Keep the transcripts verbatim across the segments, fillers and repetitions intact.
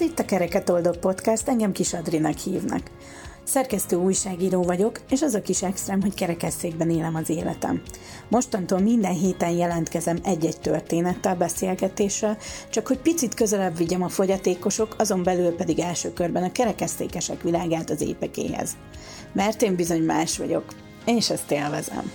Ez itt a Kereket Oldog Podcast, engem Kis Adrinak hívnak. Szerkesztő újságíró vagyok, és az a kis extrém, hogy kerekesszékben élem az életem. Mostantól minden héten jelentkezem egy-egy történettel, beszélgetéssel, csak hogy picit közelebb vigyem a fogyatékosok, azon belül pedig első körben a kerekesszékesek világát az épekéhez. Mert én bizony más vagyok, és ezt élvezem.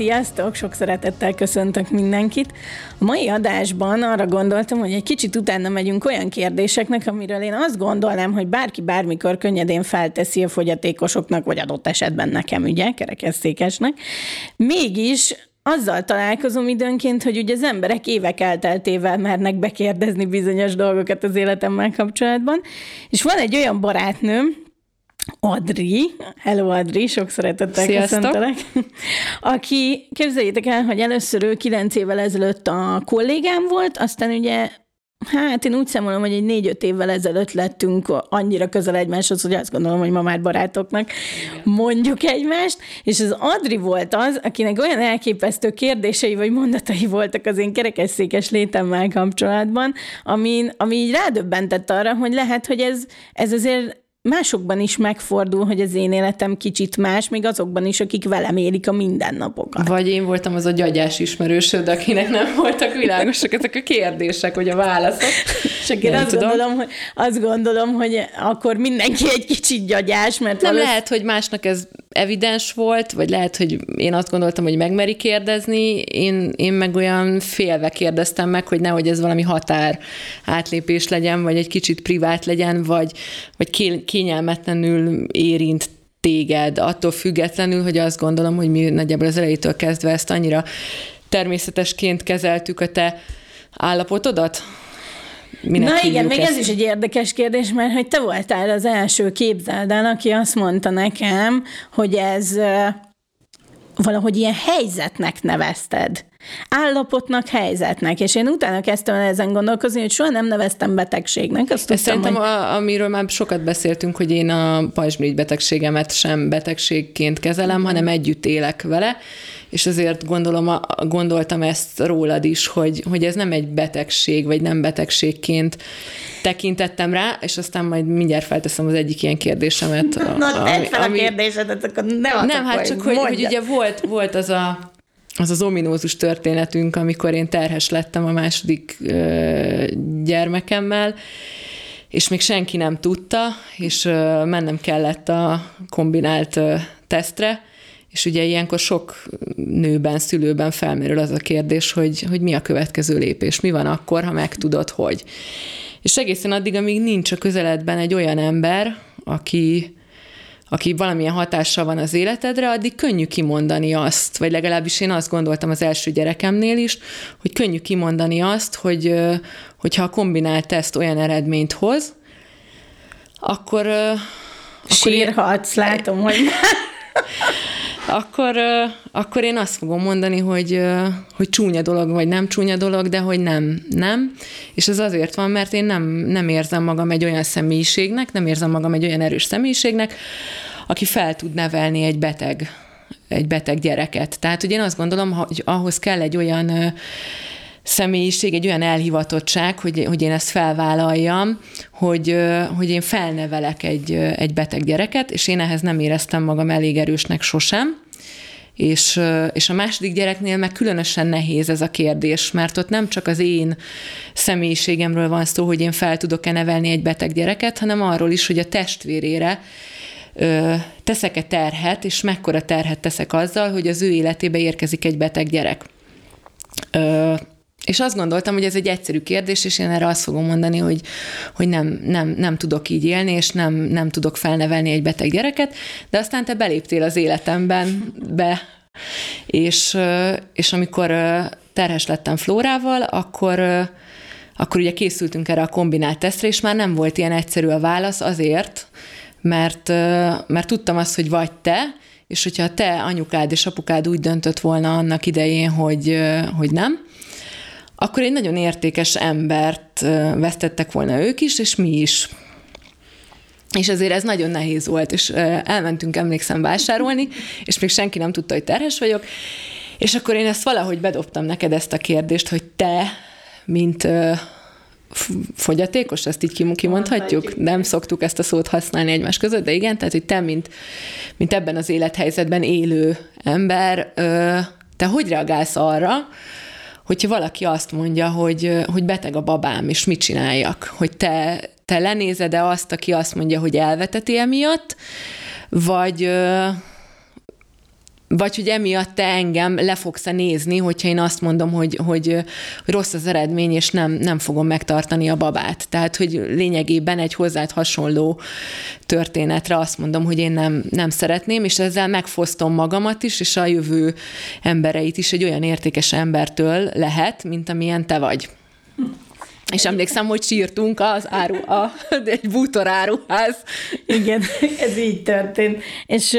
Sziasztok! Sok szeretettel köszöntök mindenkit. A mai adásban arra gondoltam, hogy egy kicsit utána megyünk olyan kérdéseknek, amiről én azt gondolnám, hogy bárki bármikor könnyedén felteszi a fogyatékosoknak, vagy adott esetben nekem, ugye, kerekesszékesnek. Mégis azzal találkozom időnként, hogy ugye az emberek évek elteltével mernek bekérdezni bizonyos dolgokat az életemmel kapcsolatban, és van egy olyan barátnőm, Adri, hello Adri, sok szeretettel köszöntelek, aki, képzeljétek el, hogy először ő kilenc évvel ezelőtt a kollégám volt, aztán ugye, hát én úgy számolom, hogy egy négy-öt évvel ezelőtt lettünk annyira közel egymáshoz, hogy azt gondolom, hogy ma már barátoknak mondjuk egymást, és az Adri volt az, akinek olyan elképesztő kérdései vagy mondatai voltak az én kerekesszékes létemmel kapcsolatban, amin, ami így rádöbbentett arra, hogy lehet, hogy ez, ez azért másokban is megfordul, hogy az én életem kicsit más, még azokban is, akik velem élik a mindennapokat. Vagy én voltam az a gyagyás ismerősöd, akinek nem voltak világosak ezek a kérdések, vagy a válaszok. Csak én azt gondolom, hogy, azt gondolom, hogy akkor mindenki egy kicsit gyagyás, mert... Nem valósz... lehet, hogy másnak ez evidens volt, vagy lehet, hogy én azt gondoltam, hogy megmeri kérdezni, én, én meg olyan félve kérdeztem meg, hogy nehogy ez valami határ átlépés legyen, vagy egy kicsit privát legyen, vagy, vagy kél, kényelmetlenül érint téged, attól függetlenül, hogy azt gondolom, hogy mi nagyjából az elejétől kezdve ezt annyira természetesként kezeltük a te állapotodat. Minek Na igen, még ezt? Ez is egy érdekes kérdés, mert hogy te voltál az első, képzeld el, aki azt mondta nekem, hogy ez valahogy ilyen helyzetnek nevezted. Állapotnak, helyzetnek. És én utána kezdtem el ezen gondolkozni, hogy soha nem neveztem betegségnek. Azt tudtam, szerintem, hogy... a, amiről már sokat beszéltünk, hogy én a pajzsmirigy betegségemet sem betegségként kezelem, hanem együtt élek vele, és azért gondolom, gondoltam ezt rólad is, hogy, hogy ez nem egy betegség, vagy nem betegségként tekintettem rá, és aztán majd mindjárt felteszem az egyik ilyen kérdésemet. A, Na, tedd fel ami, a kérdésedet, akkor ne Nem, hát csak, hogy, hogy ugye volt, volt az a az az ominózus történetünk, amikor én terhes lettem a második ö, gyermekemmel, és még senki nem tudta, és ö, mennem kellett a kombinált ö, tesztre, és ugye ilyenkor sok nőben, szülőben felmerül az a kérdés, hogy, hogy mi a következő lépés, mi van akkor, ha megtudod, hogy. És egészen addig, amíg nincs a közeledben egy olyan ember, aki... aki valamilyen hatással van az életedre, addig könnyű kimondani azt, vagy legalábbis én azt gondoltam az első gyerekemnél is, hogy könnyű kimondani azt, hogy hogyha a kombinált teszt olyan eredményt hoz, akkor... Sírhatsz, én... látom, hogy... akkor, akkor én azt fogom mondani, hogy, hogy csúnya dolog, vagy nem csúnya dolog, de hogy nem, nem. És ez azért van, mert én nem, nem érzem magam egy olyan személyiségnek, nem érzem magam egy olyan erős személyiségnek, aki fel tud nevelni egy beteg, egy beteg gyereket. Tehát, hogy én azt gondolom, hogy ahhoz kell egy olyan személyiség, egy olyan elhivatottság, hogy, hogy én ezt felvállaljam, hogy, hogy én felnevelek egy, egy beteg gyereket, és én ehhez nem éreztem magam elég erősnek sosem. És, és a második gyereknél meg különösen nehéz ez a kérdés, mert ott nem csak az én személyiségemről van szó, hogy én fel tudok-e nevelni egy beteg gyereket, hanem arról is, hogy a testvérére teszek-e terhet, és mekkora terhet teszek azzal, hogy az ő életébe érkezik egy beteg gyerek. Ö, és azt gondoltam, hogy ez egy egyszerű kérdés, és én erre azt fogom mondani, hogy, hogy nem, nem, nem tudok így élni, és nem, nem tudok felnevelni egy beteg gyereket, de aztán te beléptél az életemben be. És, és amikor terhes lettem Flórával, akkor, akkor ugye készültünk erre a kombinált tesztre, és már nem volt ilyen egyszerű a válasz azért, mert, mert tudtam azt, hogy vagy te, és hogyha a te anyukád és apukád úgy döntött volna annak idején, hogy, hogy nem, akkor egy nagyon értékes embert vesztettek volna ők is, és mi is. És azért ez nagyon nehéz volt, és elmentünk, emlékszem, vásárolni, és még senki nem tudta, hogy terhes vagyok, És akkor én ezt valahogy bedobtam neked ezt a kérdést, hogy te, mint ö, fogyatékos, ezt így kimondhatjuk, nem szoktuk ezt a szót használni egymás között, de igen, tehát, hogy te, mint, mint ebben az élethelyzetben élő ember, ö, te hogy reagálsz arra, hogyha valaki azt mondja, hogy, hogy beteg a babám, és mit csináljak? Hogy te, te lenézed-e azt, aki azt mondja, hogy elveteti emiatt, vagy... Ö, Vagy hogy emiatt te engem le fogsz-e nézni, hogyha én azt mondom, hogy, hogy, hogy rossz az eredmény, és nem, nem fogom megtartani a babát. Tehát, hogy lényegében egy hozzád hasonló történetre azt mondom, hogy én nem, nem szeretném, és ezzel megfosztom magamat is, és a jövő embereit is egy olyan értékes embertől lehet, mint amilyen te vagy. És emlékszem, hogy sírtunk az áru, a, egy bútoráruház. Igen, ez így történt. És...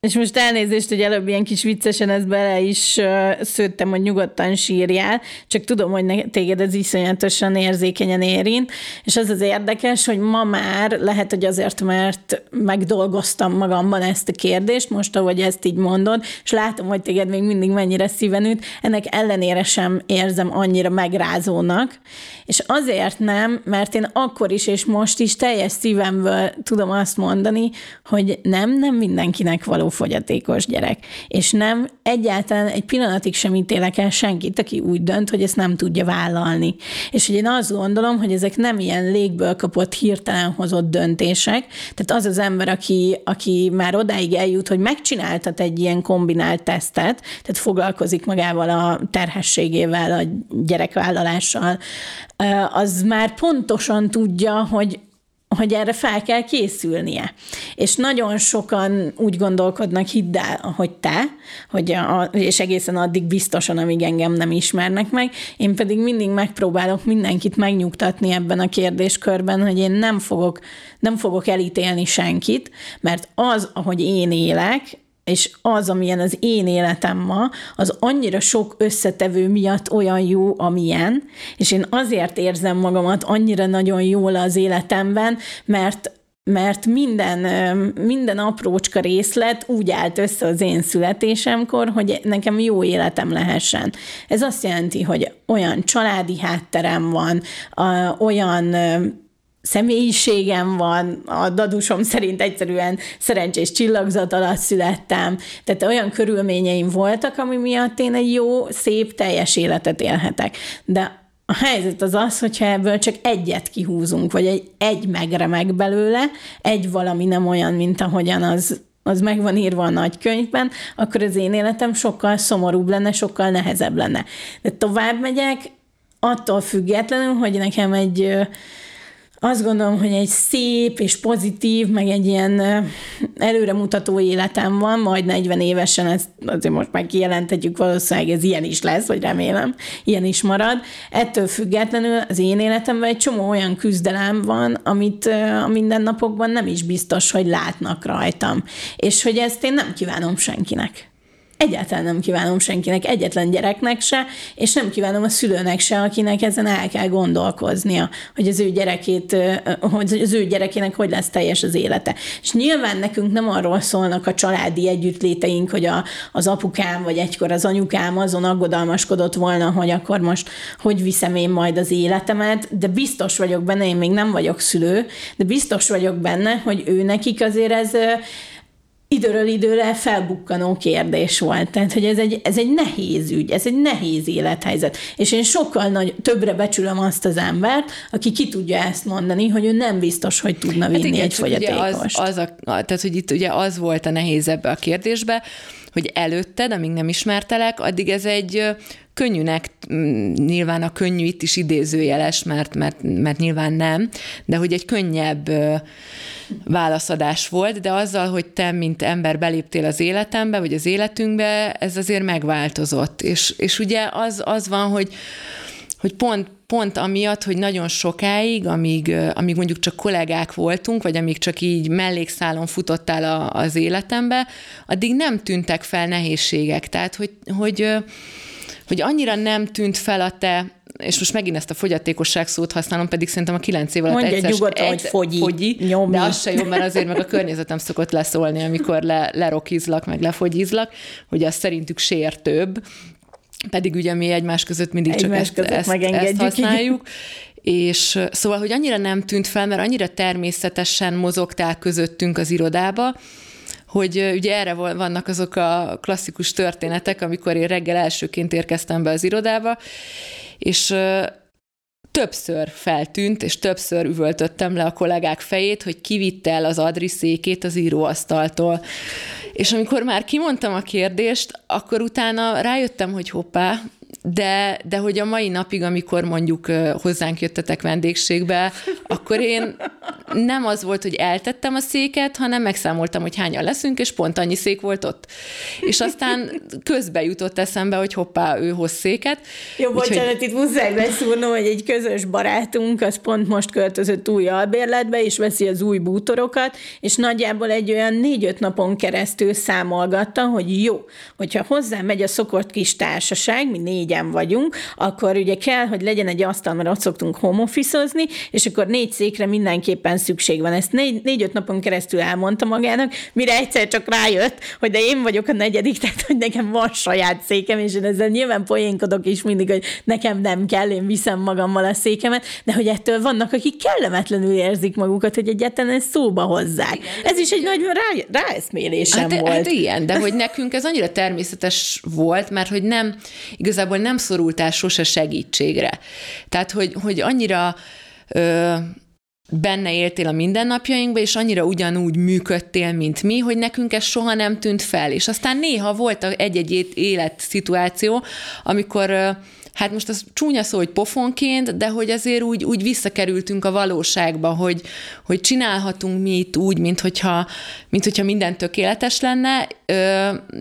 És most elnézést, hogy előbb ilyen kis viccesen ezt bele is szőttem, hogy nyugodtan sírjál, csak tudom, hogy téged ez iszonyatosan érzékenyen érint, és az az érdekes, hogy ma már lehet, hogy azért, mert megdolgoztam magamban ezt a kérdést, most, ahogy ezt így mondod, és látom, hogy téged még mindig mennyire szíven üt, ennek ellenére sem érzem annyira megrázónak, és azért nem, mert én akkor is és most is teljes szívemből tudom azt mondani, hogy nem, nem mindenkinek való fogyatékos gyerek. És nem, egyáltalán egy pillanatig sem ítélek el senkit, aki úgy dönt, hogy ezt nem tudja vállalni. És hogy én azt gondolom, hogy ezek nem ilyen légből kapott, hirtelen hozott döntések. Tehát az az ember, aki, aki már odáig eljut, hogy megcsináltat egy ilyen kombinált tesztet, tehát foglalkozik magával a terhességével, a gyerekvállalással, az már pontosan tudja, hogy hogy erre fel kell készülnie. És nagyon sokan úgy gondolkodnak, hidd el, hogy te, hogy a, és egészen addig biztosan, amíg engem nem ismernek meg, én pedig mindig megpróbálok mindenkit megnyugtatni ebben a kérdéskörben, hogy én nem fogok, nem fogok elítélni senkit, mert az, ahogy én élek, és az, amilyen az én életem ma, az annyira sok összetevő miatt olyan jó, amilyen, és én azért érzem magamat annyira nagyon jól az életemben, mert mert minden, minden aprócska részlet úgy állt össze az én születésemkor, hogy nekem jó életem lehessen. Ez azt jelenti, hogy olyan családi hátterem van, olyan... személyiségem van, a dadusom szerint egyszerűen szerencsés csillagzat alatt születtem, tehát olyan körülményeim voltak, ami miatt én egy jó, szép, teljes életet élhetek. De a helyzet az az, hogyha ebből csak egyet kihúzunk, vagy egy, egy megremeg belőle, egy valami nem olyan, mint ahogyan az, az meg van írva a nagykönyvben, akkor az én életem sokkal szomorúbb lenne, sokkal nehezebb lenne. De tovább megyek, attól függetlenül, hogy nekem egy... Azt gondolom, hogy egy szép és pozitív, meg egy ilyen előremutató életem van, majd negyven évesen, ezt azért most már kijelentetjük, valószínűleg ez ilyen is lesz, vagy remélem, ilyen is marad. Ettől függetlenül az én életemben egy csomó olyan küzdelem van, amit a mindennapokban nem is biztos, hogy látnak rajtam. És hogy ezt én nem kívánom senkinek. Egyáltalán nem kívánom senkinek, egyetlen gyereknek se, és nem kívánom a szülőnek se, akinek ezen el kell gondolkoznia, hogy az ő gyerekét, hogy az ő gyerekének hogy lesz teljes az élete. És nyilván nekünk nem arról szólnak a családi együttléteink, hogy a, az apukám, vagy egykor az anyukám azon aggodalmaskodott volna, hogy akkor most hogy viszem én majd az életemet, de biztos vagyok benne, én még nem vagyok szülő, de biztos vagyok benne, hogy ő nekik azért ez... időről időre felbukkanó kérdés volt. Tehát, hogy ez egy, ez egy nehéz ügy, ez egy nehéz élethelyzet. És én sokkal nagy, többre becsülöm azt az embert, aki ki tudja ezt mondani, hogy ő nem biztos, hogy tudna vinni hát igen, egy fogyatékost. Az, az a, tehát, hogy itt ugye az volt a nehéz ebbe a kérdésbe, hogy előtted, amíg nem ismertelek, addig ez egy könnyűnek, nyilván a könnyű itt is idézőjeles, mert, mert, mert nyilván nem, de hogy egy könnyebb válaszadás volt, de azzal, hogy te, mint ember beléptél az életembe, vagy az életünkbe, ez azért megváltozott. És, és ugye az, az van, hogy, hogy pont, pont amiatt, hogy nagyon sokáig, amíg, amíg mondjuk csak kollégák voltunk, vagy amíg csak így mellékszálon futottál a, az életembe, addig nem tűntek fel nehézségek. Tehát, hogy, hogy, hogy annyira nem tűnt fel a te és most megint ezt a fogyatékosság szót használom, pedig szerintem a kilenc év alatt egyszer, nyugodtan, egyszer hogy fogyi, fogyi nyomni. De az se jó, mert azért meg a környezetem szokott leszólni, amikor le, lerokizlak, meg lefogyizlak, hogy az szerintük sértőbb, pedig ugye mi egymás között mindig egymás csak között ezt, között ezt, ezt használjuk. És szóval, hogy annyira nem tűnt fel, mert annyira természetesen mozogtál közöttünk az irodába, hogy ugye erre vannak azok a klasszikus történetek, amikor én reggel elsőként érkeztem be az irodába, és többször feltűnt, és többször üvöltöttem le a kollégák fejét, hogy kivitte el az Adri székét az íróasztaltól. És amikor már kimondtam a kérdést, akkor utána rájöttem, hogy hoppá, De, de hogy a mai napig, amikor mondjuk hozzánk jöttetek vendégségbe, akkor én nem az volt, hogy eltettem a széket, hanem megszámoltam, hogy hányan leszünk, és pont annyi szék volt ott. És aztán közbe jutott eszembe, hogy hoppá, ő hoz széket. Jó, úgy, bocsánat, hogy... itt muszáj beszúrnom, hogy egy közös barátunk, az pont most költözött új albérletbe, és veszi az új bútorokat, és nagyjából egy olyan négy-öt napon keresztül számolgatta, hogy jó, hogyha hozzám megy a szokott kis társaság, mi négy vagyunk, akkor ugye kell, hogy legyen egy asztal, mert ott szoktunk home office-ozni, és akkor négy székre mindenképpen szükség van. Ezt négy, négy-öt napon keresztül elmondta magának, mire egyszer csak rájött, hogy de én vagyok a negyedik, tehát hogy nekem van saját székem, és én ezzel nyilván poénkodok is mindig, hogy nekem nem kell, én viszem magammal a székemet, de hogy ettől vannak, akik kellemetlenül érzik magukat, hogy egyáltalán ezt szóba hozzák. Igen, ez is egy nagy rá, ráeszmélésem hát, volt. Hát ilyen, de hogy nekünk ez annyira természetes volt, mert hogy nem, igazából nem szorultál sose segítségre. Tehát, hogy, hogy annyira ö, benne éltél a mindennapjainkba, és annyira ugyanúgy működtél, mint mi, hogy nekünk ez soha nem tűnt fel. És aztán néha volt egy-egy életszituáció, amikor, ö, hát most az csúnya szó, hogy pofonként, de hogy azért úgy, úgy visszakerültünk a valóságba, hogy, hogy csinálhatunk mi itt úgy, mint hogyha, mint hogyha minden tökéletes lenne, ö,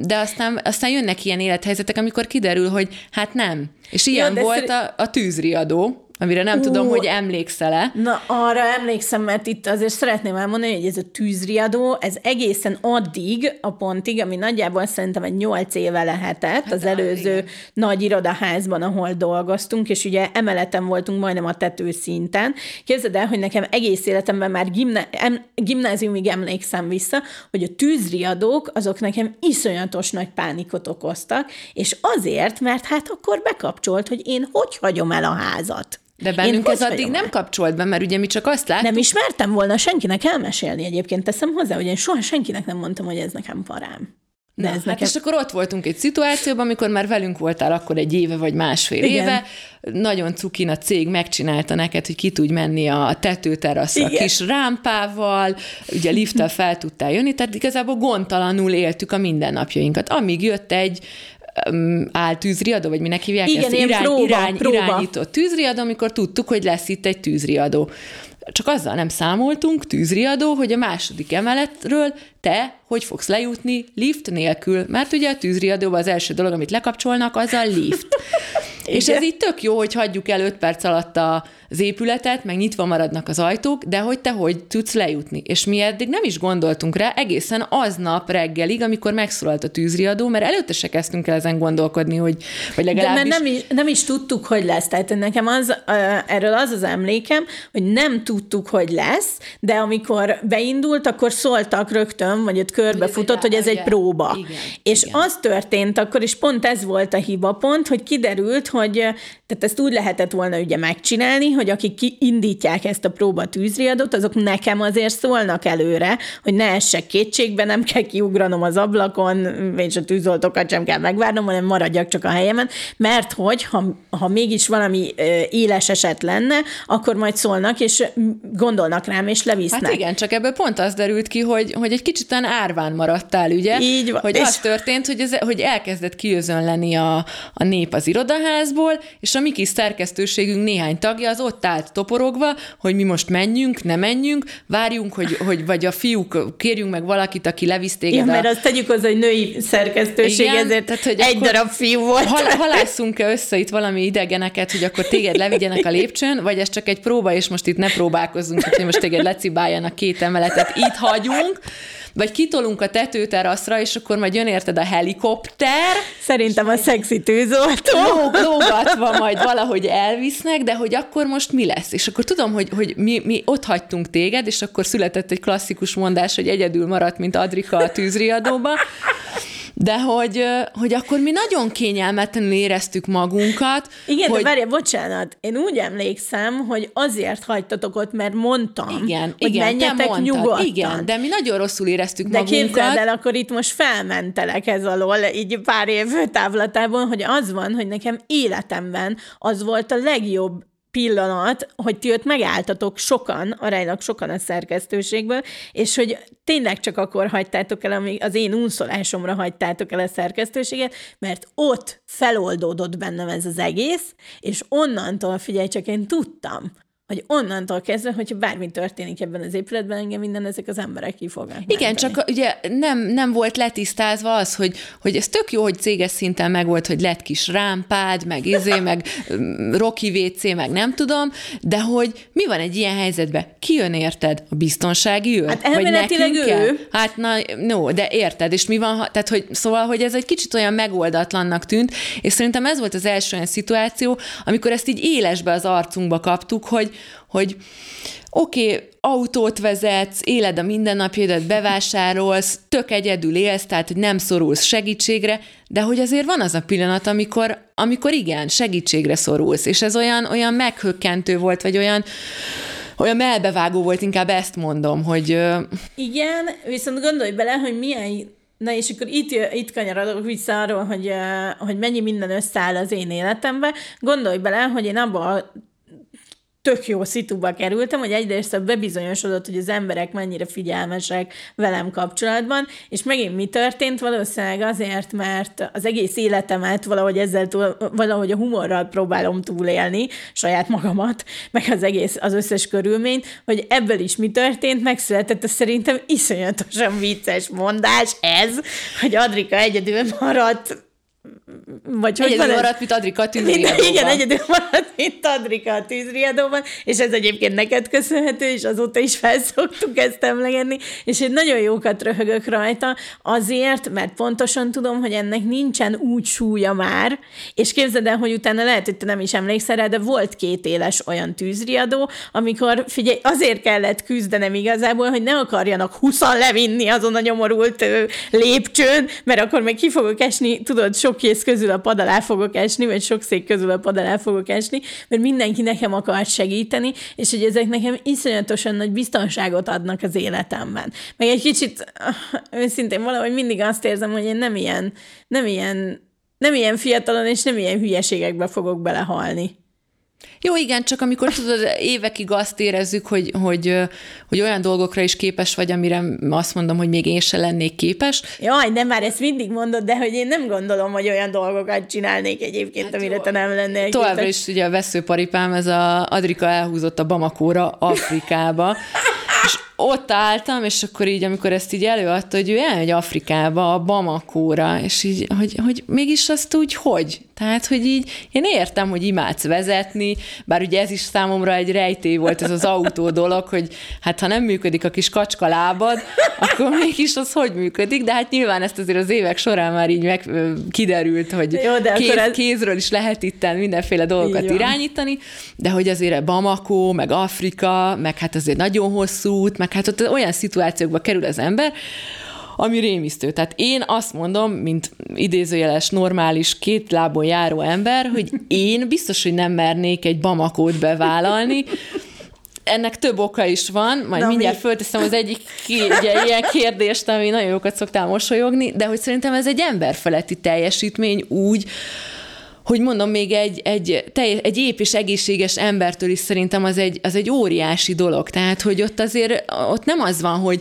de aztán, aztán jönnek ilyen élethelyzetek, amikor kiderül, hogy hát nem. És ilyen ja, volt szerint... a, a tűzriadó, amire nem Ú, tudom, hogy emlékszel-e. Na, arra emlékszem, mert itt azért szeretném elmondani, hogy ez a tűzriadó, ez egészen addig, a pontig, ami nagyjából szerintem egy nyolc éve lehetett, hát az áll, előző igen. nagy irodaházban, ahol dolgoztunk, és ugye emeleten voltunk majdnem a tetőszinten. Képzeld el, hogy nekem egész életemben már gimna- em- gimnáziumig emlékszem vissza, hogy a tűzriadók, azok nekem iszonyatos nagy pánikot okoztak, és azért, mert hát akkor bekapcsolt, hogy én hogy hagyom el a házat. De bennünk ez addig nem kapcsolt be, mert ugye mi csak azt láttuk. Nem ismertem volna senkinek elmesélni egyébként, teszem hozzá, hogy én soha senkinek nem mondtam, hogy ez nekem parám. De Na, ez hát nekem... és akkor ott voltunk egy szituációban, amikor már velünk voltál akkor egy éve vagy másfél Igen. éve, nagyon cukin a cég megcsinálta neked, hogy ki tudj menni a tetőteraszra Igen. kis rámpával, ugye lifttel fel tudtál jönni, tehát igazából gondtalanul éltük a mindennapjainkat, amíg jött egy áll tűzriadó, vagy minek hívják Igen, ezt? Igen, próba, irány, próba. Irányított tűzriadó, amikor tudtuk, hogy lesz itt egy tűzriadó. Csak azzal nem számoltunk, tűzriadó, hogy a második emeletről te hogy fogsz lejutni lift nélkül, mert ugye a tűzriadóban az első dolog, amit lekapcsolnak, az a lift. És ez így tök jó, hogy hagyjuk el öt perc alatt az épületet, meg nyitva maradnak az ajtók, de hogy te hogy tudsz lejutni. És mi eddig nem is gondoltunk rá egészen aznap reggelig, amikor megszólalt a tűzriadó, mert előtte se kezdtünk el ezen gondolkodni, hogy vagy legalábbis... De mert nem is, nem is tudtuk, hogy lesz. Tehát nekem az, erről az az emlékem, hogy nem tudtuk, hogy lesz, de amikor beindult, akkor szóltak rögtön, vagy ott körbefutott, hogy ez egy próba. Igen, és igen. az történt akkor, és pont ez volt a hiba pont, hogy kiderült, hogy tehát ezt úgy lehetett volna ugye megcsinálni, hogy akik kiindítják ezt a próba tűzriadót, azok nekem azért szólnak előre, hogy ne essek kétségbe, nem kell kiugranom az ablakon, és a tűzoltókat sem kell megvárnom, hanem maradjak csak a helyemen, mert hogy ha, ha mégis valami éles eset lenne, akkor majd szólnak, és gondolnak rám, és levisznek. Hát igen, csak ebből pont az derült ki, hogy, hogy egy kicsit árván maradtál, ugye? Így van. Hogy és... az történt, hogy, ez, hogy elkezdett kiözönleni a, a nép az irodaházból, és a mi kis szerkesztőségünk néhány tagja az ott állt toporogva, hogy mi most menjünk, ne menjünk, várjunk, hogy, hogy vagy a fiúk, kérjünk meg valakit, aki levisz téged. Igen, ja, mert a... azt tegyük hozzá, hogy női szerkesztőség, igen, ezért tehát, hogy egy darab fiú volt. Hal- halásszunk-e össze itt valami idegeneket, hogy akkor téged levigyenek a lépcsőn, vagy ez csak egy próba, és most itt ne próbálkozzunk, hogy most téged lecibáljanak két emeletet, itt hagyunk, vagy kitolunk a tetőteraszra, és akkor majd jön érted a helikopter. Szerintem a szexi tűzoltó. Lóg, lógatva majd valahogy elvisznek, de hogy akkor most mi lesz? És akkor tudom, hogy, hogy mi, mi ott hagytunk téged, és akkor született egy klasszikus mondás, hogy egyedül maradt, mint Adrika a tűzriadóba. De hogy, hogy akkor mi nagyon kényelmetlenül éreztük magunkat. Igen, hogy... de várjál, bocsánat, én úgy emlékszem, hogy azért hagytatok ott, mert mondtam, igen, hogy igen, menjetek nyugodtan. Igen, de mi nagyon rosszul éreztük de magunkat. De képzeld el, akkor itt most felmentelek ez alól, így pár év távlatából, hogy az van, hogy nekem életemben az volt a legjobb pillanat, hogy ti ott megálltatok sokan, aránylag sokan a szerkesztőségből, és hogy tényleg csak akkor hagytátok el, amíg az én unszolásomra hagytátok el a szerkesztőséget, mert ott feloldódott bennem ez az egész, és onnantól, figyelj csak, én tudtam, hogy onnantól kezdve, hogyha bármi történik ebben az épületben, engem minden ezek az emberek ki fognak. Igen, menteni. Csak ugye nem, nem volt letisztázva az, hogy, hogy ez tök jó, hogy céges szinten meg volt, hogy lett kis rámpád, meg izé, meg Rocky vé cé, meg nem tudom, de hogy mi van egy ilyen helyzetben? Ki jön, érted? A biztonsági őr? Hát elméletileg ő. Kell? Hát na, no, de érted, és mi van, tehát hogy szóval, hogy ez egy kicsit olyan megoldatlannak tűnt, és szerintem ez volt az első olyan szituáció, amikor ezt így élesbe az arcunkba kaptuk, hogy hogy oké, okay, autót vezetsz, éled a mindennapjaidat, bevásárolsz, tök egyedül élsz, tehát hogy nem szorulsz segítségre, de hogy azért van az a pillanat, amikor, amikor igen, segítségre szorulsz, és ez olyan, olyan meghökkentő volt, vagy olyan, olyan melbevágó volt, inkább ezt mondom, hogy... Igen, viszont gondolj bele, hogy milyen... Na és akkor itt, itt kanyarodok vissza arról, hogy, hogy mennyi minden összeáll az én életembe. Gondolj bele, hogy én abban tök jó szituba kerültem, hogy egyrészt bebizonyosodott, hogy az emberek mennyire figyelmesek velem kapcsolatban, és megint mi történt? Valószínűleg azért, mert az egész életemet valahogy ezzel túl, valahogy a humorral próbálom túlélni, saját magamat, meg az egész, az összes körülményt, hogy ebből is mi történt, megszületett a szerintem iszonyatosan vicces mondás ez, hogy Adrika egyedül maradt, vagy egyedül hogy maradt, mint Adrika a tűzriadóban. Igen, egyedül maradt, mint Adrika a tűzriadóban, és ez egyébként neked köszönhető, és azóta is felszoktuk ezt emlegetni, és én nagyon jókat röhögök rajta azért, mert pontosan tudom, hogy ennek nincsen úgy súlya már, és képzeld el, hogy utána lehet, hogy te nem is emlékszel rá, de volt két éles olyan tűzriadó, amikor figyelj, azért kellett küzdenem igazából, hogy ne akarjanak huszan levinni azon a nyomorult lépcsőn, mert akkor meg ki fogok esni, tudod, sok kész közül a pad alá fogok esni, vagy sok szék közül a pad alá fogok esni, mert mindenki nekem akar segíteni, és hogy ezek nekem iszonyatosan nagy biztonságot adnak az életemben. Meg egy kicsit őszintén valahogy mindig azt érzem, hogy én nem ilyen, nem ilyen, nem ilyen fiatalon, és nem ilyen hülyeségekbe fogok belehalni. Jó, igen, csak amikor tudod, évekig azt érezzük, hogy, hogy, hogy olyan dolgokra is képes vagy, amire azt mondom, hogy még én se lennék képes. Jaj, nem, már ezt mindig mondod, de hogy én nem gondolom, hogy olyan dolgokat csinálnék egyébként, hát amire jó, te nem lennél. Továbbra képes. Is ugye a veszőparipám, ez a Adrika elhúzott a Bamakóra, Afrikába. És ott álltam, és akkor így, amikor ezt így előadta, hogy ő elmegy Afrikába, a Bamakóra, és így, hogy, hogy mégis azt úgy, hogy? Tehát, hogy így én értem, hogy imádsz vezetni, bár ugye ez is számomra egy rejtély volt ez az autó dolog, hogy hát ha nem működik a kis kacska lábad, akkor mégis az hogy működik, de hát nyilván ezt azért az évek során már így meg, kiderült, hogy jó, de kéz, ez... kézről is lehet itten mindenféle dolgokat irányítani, de hogy azért Bamako, meg Afrika, meg hát azért nagyon hosszú út, meg hát ott olyan szituációkba kerül az ember, ami rémisztő. Tehát én azt mondom, mint idézőjeles, normális, két lábon járó ember, hogy én biztos, hogy nem mernék egy Bamakót bevállalni. Ennek több oka is van, majd de mindjárt mi? Fölteszem az egyik ugye, ilyen kérdést, ami nagyon jókat szoktál mosolyogni, de hogy szerintem ez egy emberfeletti teljesítmény úgy, hogy mondom, még egy, egy, egy ép és egészséges embertől is szerintem az egy, az egy óriási dolog. Tehát, hogy ott azért, ott nem az van, hogy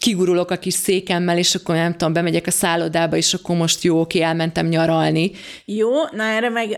kigurulok a kis székemmel, és akkor nem tudom, bemegyek a szállodába, és akkor most jó, oké, elmentem nyaralni. Jó, na erre meg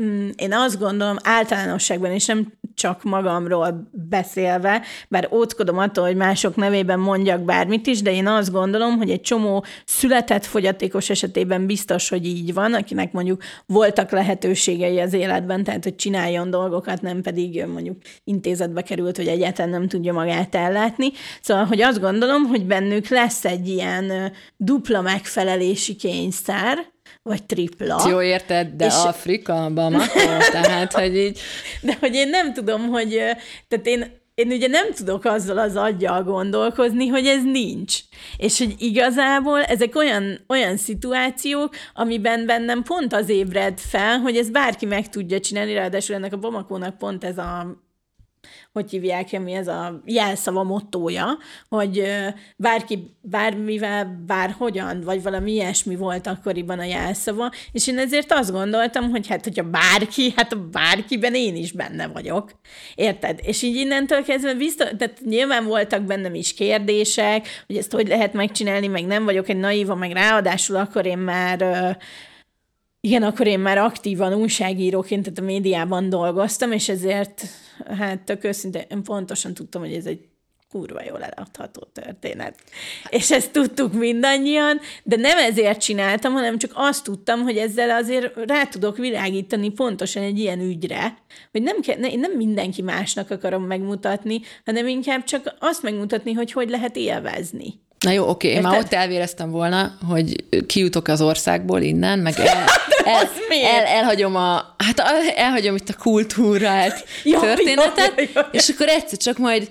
mm, én azt gondolom általánosságban, és nem csak magamról beszélve, bár óckodom attól, hogy mások nevében mondjak bármit is, de én azt gondolom, hogy egy csomó született fogyatékos esetében biztos, hogy így van, akinek mondjuk voltak lehetőségei az életben, tehát hogy csináljon dolgokat, nem pedig mondjuk intézetbe került, hogy egyáltalán nem tudja magát ellátni. Szóval, hogy azt gondolom, hogy bennük lesz egy ilyen dupla megfelelési kényszer, vagy tripla. Jó, érted, de és... Afrika, Bamako, tehát, hogy így... De hogy én nem tudom, hogy... Tehát én, én ugye nem tudok azzal az aggyal gondolkozni, hogy ez nincs. És hogy igazából ezek olyan, olyan szituációk, amiben bennem pont az ébred fel, hogy ez bárki meg tudja csinálni, ráadásul ennek a Bamakónak pont ez a... hogy hívják, ami ez a jelszava mottója, hogy bárki, bármivel, bárhogyan, vagy valami ilyesmi volt akkoriban a jelszava, és én ezért azt gondoltam, hogy hát, hogyha bárki, hát a bárkiben én is benne vagyok. Érted? És így innentől kezdve biztos, tehát nyilván voltak bennem is kérdések, hogy ezt hogy lehet megcsinálni, meg nem vagyok egy naíva, meg ráadásul akkor én már... Igen, akkor én már aktívan újságíróként, tehát a médiában dolgoztam, és ezért, hát tök őszintén, én pontosan tudtam, hogy ez egy kurva jól eladható történet. És ezt tudtuk mindannyian, de nem ezért csináltam, hanem csak azt tudtam, hogy ezzel azért rá tudok világítani pontosan egy ilyen ügyre, hogy nem, ke- ne, nem mindenki másnak akarom megmutatni, hanem inkább csak azt megmutatni, hogy hogy lehet élvezni. Na jó, oké, én már ott elvéreztem volna, hogy kijutok az országból innen, meg el, el, el, elhagyom a, hát elhagyom itt a kultúrált jó, történetet, jó, jó, jó, jó. És akkor egyszer csak majd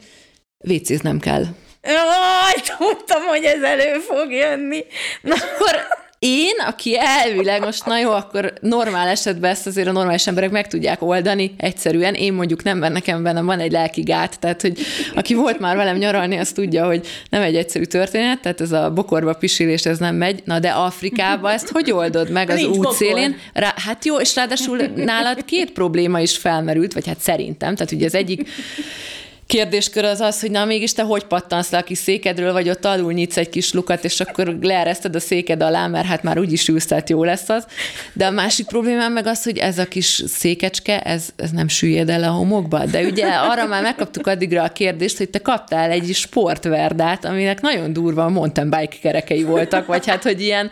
vécéz nem kell. Ó, tudtam, hogy ez elő fog jönni. Na akkor... Én, aki elvileg most, na jó, akkor normál esetben ezt azért a normális emberek meg tudják oldani egyszerűen. Én mondjuk nem, mert nekem bennem van egy lelki gát, tehát hogy aki volt már velem nyaralni, az tudja, hogy nem egy egyszerű történet, tehát ez a bokorba pisilés, ez nem megy. Na de Afrikába ezt hogy oldod meg az útszélén? Hát jó, és ráadásul nálad két probléma is felmerült, vagy hát szerintem, tehát ugye az egyik kérdéskör az az, hogy na mégis te hogy pattansz le a kis székedről, vagy ott alul nyitsz egy kis lukat, és akkor leereszted a széked alá, mert hát már úgyis ülsz, tehát jó lesz az. De a másik problémám meg az, hogy ez a kis székecske, ez, ez nem süllyed el a homokba. De ugye arra már megkaptuk addigra a kérdést, hogy te kaptál egy sportverdát, aminek nagyon durva a mountain bike kerekei voltak, vagy hát, hogy ilyen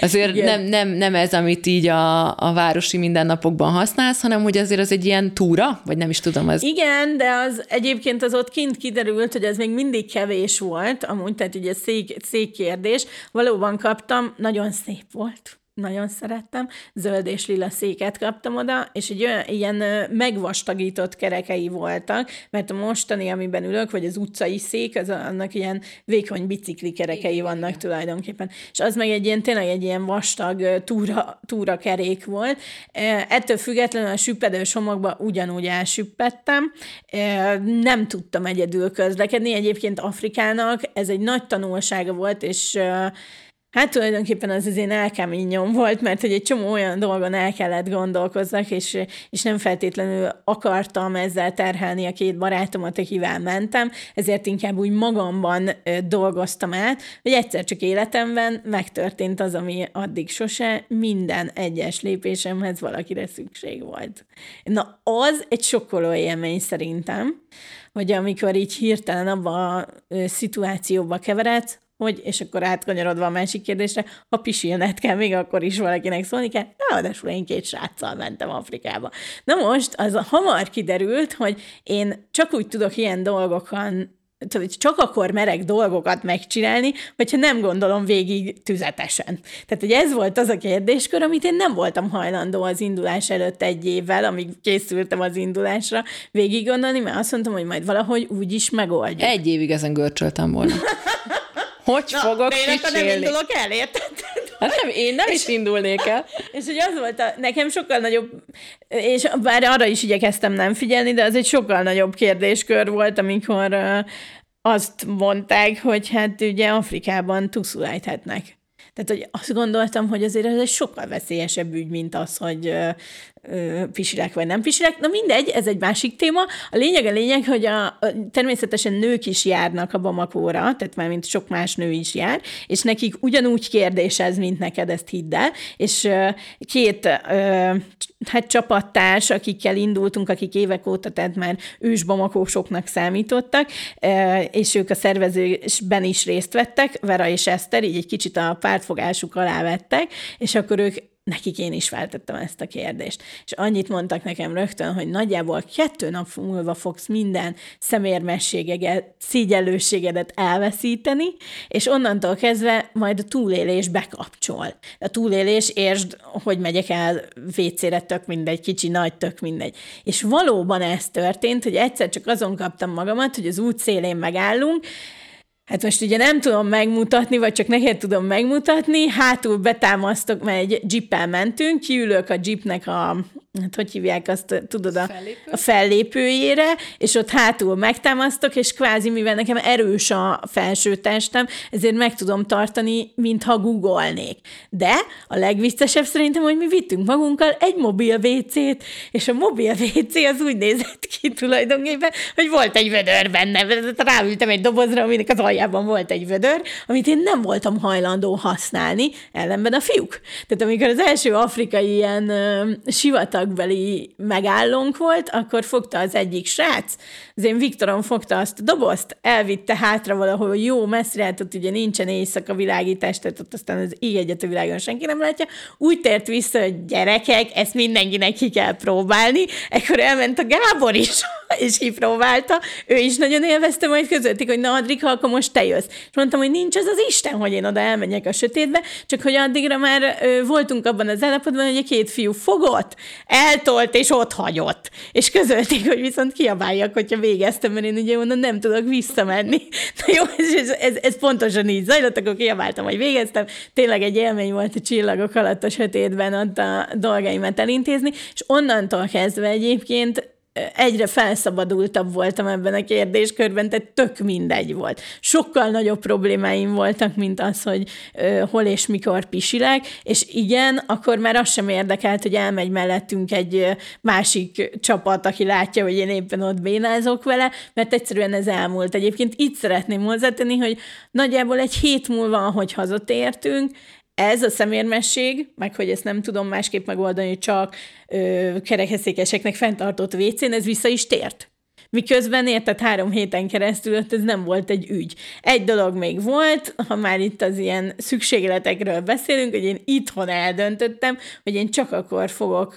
azért nem, nem, nem ez, amit így a, a városi mindennapokban használsz, hanem hogy azért az egy ilyen túra, vagy nem is tudom. Ez... Igen, de az egyébként az ott kint kiderült, hogy ez még mindig kevés volt, amúgy, tehát ugye szék, szék kérdés. Valóban kaptam, nagyon szép volt. Nagyon szerettem, zöld és lila széket kaptam oda, és egy olyan, ilyen megvastagított kerekei voltak, mert a mostani, amiben ülök, vagy az utcai szék, az, annak ilyen vékony bicikli kerekei vannak tulajdonképpen. És az meg egy ilyen, tényleg egy ilyen vastag túra, túra kerék volt. Ettől függetlenül a süppedős homokba ugyanúgy elsüppettem. Nem tudtam egyedül közlekedni. Egyébként Afrikának ez egy nagy tanulsága volt, és hát tulajdonképpen az az én elkáményom volt, mert hogy egy csomó olyan dolgon el kellett gondolkozzak, és, és nem feltétlenül akartam ezzel terhelni a két barátomat, akivel mentem, ezért inkább úgy magamban dolgoztam át, hogy egyszer csak életemben megtörtént az, ami addig sose, minden egyes lépésemhez valakire szükség volt. Na az egy sokkoló élmény szerintem, hogy amikor így hirtelen abba a szituációba keveredsz, hogy, és akkor átkanyarodva a másik kérdésre, ha pisilned kell, még akkor is valakinek szólni kell, ráadásul én két sráccal mentem Afrikába. Na most, az hamar kiderült, hogy én csak úgy tudok ilyen dolgokon, csak akkor merek dolgokat megcsinálni, hogyha nem gondolom végig tüzetesen. Tehát, hogy ez volt az a kérdéskör, amit én nem voltam hajlandó az indulás előtt egy évvel, amíg készültem az indulásra, végig gondolni, mert azt mondtam, hogy majd valahogy úgy is megoldjuk. Egy évig ezen görcsöltem volna. Hogy na, fogok kicsélni? Na, nem indulok el, érted? Hát nem, én nem is indulnék el. És hogy az volt a, nekem sokkal nagyobb, és bár arra is igyekeztem nem figyelni, de az egy sokkal nagyobb kérdéskör volt, amikor uh, azt mondták, hogy hát ugye Afrikában tuszulejthetnek. Tehát, hogy azt gondoltam, hogy azért ez egy sokkal veszélyesebb ügy, mint az, hogy uh, pisilek vagy nem pisilek. Na mindegy, ez egy másik téma. A lényeg a lényeg, hogy a, a, természetesen nők is járnak a Bamakóra, tehát már mint sok más nő is jár, és nekik ugyanúgy kérdés ez, mint neked, ezt hidd el. És ö, két ö, hát csapattárs, akikkel indultunk, akik évek óta, tehát már ős bamakósoknak számítottak, és ők a szervezésben is részt vettek, Vera és Eszter, így egy kicsit a pártfogásuk alá vettek, és akkor ők, nekik én is feltettem ezt a kérdést. És annyit mondtak nekem rögtön, hogy nagyjából kettő nap múlva fogsz minden szemérmességedet, szégyellőségedet elveszíteni, és onnantól kezdve majd a túlélés bekapcsol. A túlélés, értsd, hogy megyek el vécére, tök mindegy, kicsi, nagy, tök mindegy. És valóban ez történt, hogy egyszer csak azon kaptam magamat, hogy az út szélén megállunk. Hát most ugye nem tudom megmutatni, vagy csak neked tudom megmutatni, hátul betámasztok, mert egy dzsippel mentünk, kiülök a dzsipnek a, hát hogy hívják azt, tudod, a, Fellépő. a fellépőjére, és ott hátul megtámasztok, és kvázi, mivel nekem erős a felső testem, ezért meg tudom tartani, mintha googolnék. De a legviccesebb szerintem, hogy mi vittünk magunkkal egy mobil vécét, és a mobil vécé az úgy nézett ki tulajdonképpen, hogy volt egy vödör benne, ráültem egy dobozra, aminek az aljában volt egy vödör, amit én nem voltam hajlandó használni, ellenben a fiúk. Tehát amikor az első afrikai ilyen ö, sivatag beli megállónk volt, akkor fogta az egyik srác, az én Viktorom fogta azt a dobozt, elvitte hátra valahol jó messzire, hát ott ugye nincsen éjszaka világítás, tehát ott aztán az így egyet a világon senki nem látja, úgy tért vissza, hogy gyerekek, ezt mindenkinek ki kell próbálni, ekkor elment a Gábor is, és kipróbálta, ő is nagyon élvezte, majd közölték, hogy na Adrika, akkor most te jössz. És mondtam, hogy nincs az az Isten, hogy én oda elmenjek a sötétbe, csak hogy addigra már ö, voltunk abban az állapotban, hogy a két fiú fogott, eltolt és ott hagyott. És közölték, hogy viszont kiabáljak, hogyha végeztem, mert én ugye mondom, nem tudok visszamenni. Na jó, ez, ez, ez pontosan így zajlott, akkor kiabáltam, hogy végeztem. Tényleg egy élmény volt a csillagok alatt a sötétben ott a dolgaimat elintézni, és onnantól kezdve egyébként egyre felszabadultabb voltam ebben a kérdéskörben, tehát tök mindegy volt. Sokkal nagyobb problémáim voltak, mint az, hogy ö, hol és mikor pisilek, és igen, akkor már az sem érdekelt, hogy elmegy mellettünk egy másik csapat, aki látja, hogy én éppen ott bénázok vele, mert egyszerűen ez elmúlt. Egyébként itt szeretném hozzátenni, hogy nagyjából egy hét múlva, ahogy hazatértünk, ez a szemérmesség, meg hogy ezt nem tudom másképp megoldani, csak ö, kerekesszékeseknek fenntartott vécén, ez vissza is tért. Miközben, érted, három héten keresztül ez nem volt egy ügy. Egy dolog még volt, ha már itt az ilyen szükségletekről beszélünk, hogy én itthon eldöntöttem, hogy én csak akkor fogok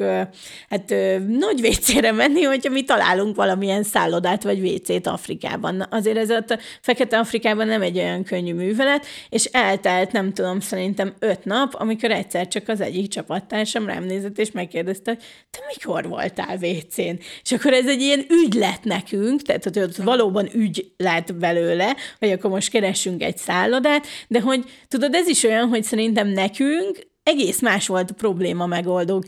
hát nagy vécére menni, hogyha mi találunk valamilyen szállodát vagy vécét Afrikában. Na, azért ez ott a Fekete Afrikában nem egy olyan könnyű művelet, és eltelt, nem tudom, szerintem öt nap, amikor egyszer csak az egyik csapattársam rám nézett, és megkérdezte, hogy te mikor voltál vécén? És akkor ez egy ilyen ügy lett nekem. Nekünk, tehát hogy ott valóban ügy lett belőle, hogy akkor most keressünk egy szállodát, de hogy tudod, ez is olyan, hogy szerintem nekünk egész más volt a probléma megoldó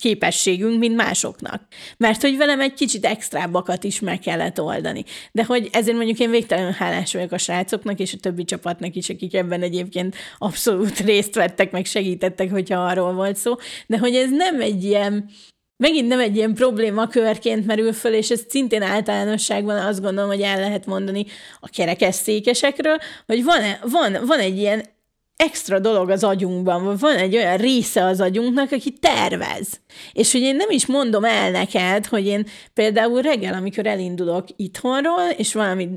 képességünk, mint másoknak. Mert hogy velem egy kicsit extrábbakat is meg kellett oldani. De hogy ezért mondjuk én végtelenül hálás vagyok a srácoknak és a többi csapatnak is, akik ebben egyébként abszolút részt vettek, meg segítettek, hogyha arról volt szó. De hogy ez nem egy ilyen Megint nem egy ilyen problémakörként merül föl, és ez szintén általánosságban azt gondolom, hogy el lehet mondani a kerekesszékesekről, hogy van, van, van egy ilyen extra dolog az agyunkban, van egy olyan része az agyunknak, aki tervez. És hogy én nem is mondom el neked, hogy én például reggel, amikor elindulok itthonról, és valami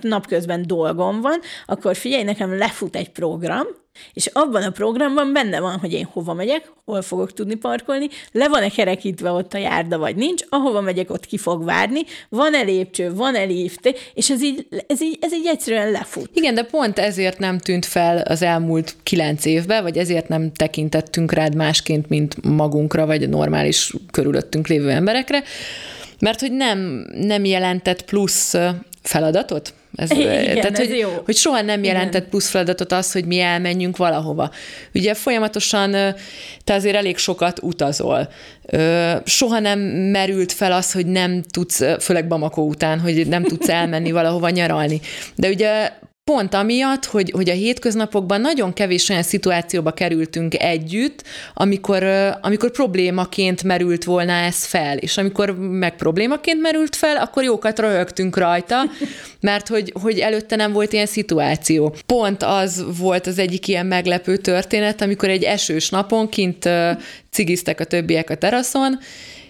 napközben dolgom van, akkor figyelj, nekem lefut egy program, és abban a programban benne van, hogy én hova megyek, hol fogok tudni parkolni, le van-e kerekítve ott a járda, vagy nincs, ahova megyek, ott ki fog várni, van-e lépcső, van-e lift, és ez így, ez, így, ez így egyszerűen lefut. Igen, de pont ezért nem tűnt fel az elmúlt kilenc évben, vagy ezért nem tekintettünk rád másként, mint magunkra, vagy a normális körülöttünk lévő emberekre, mert hogy nem, nem jelentett plusz feladatot? Ez, igen, tehát, ez hogy, jó. Hogy soha nem jelentett plusz feladatot az, hogy mi elmenjünk valahova. Ugye folyamatosan te azért elég sokat utazol. Soha nem merült fel az, hogy nem tudsz, főleg Bamako után, hogy nem tudsz elmenni valahova nyaralni. De ugye Pont amiatt, hogy, hogy a hétköznapokban nagyon kevés olyan szituációba kerültünk együtt, amikor, amikor problémaként merült volna ez fel, és amikor meg problémaként merült fel, akkor jókat röhögtünk rajta, mert hogy, hogy előtte nem volt ilyen szituáció. Pont az volt az egyik ilyen meglepő történet, amikor egy esős napon kint cigiztek a többiek a teraszon,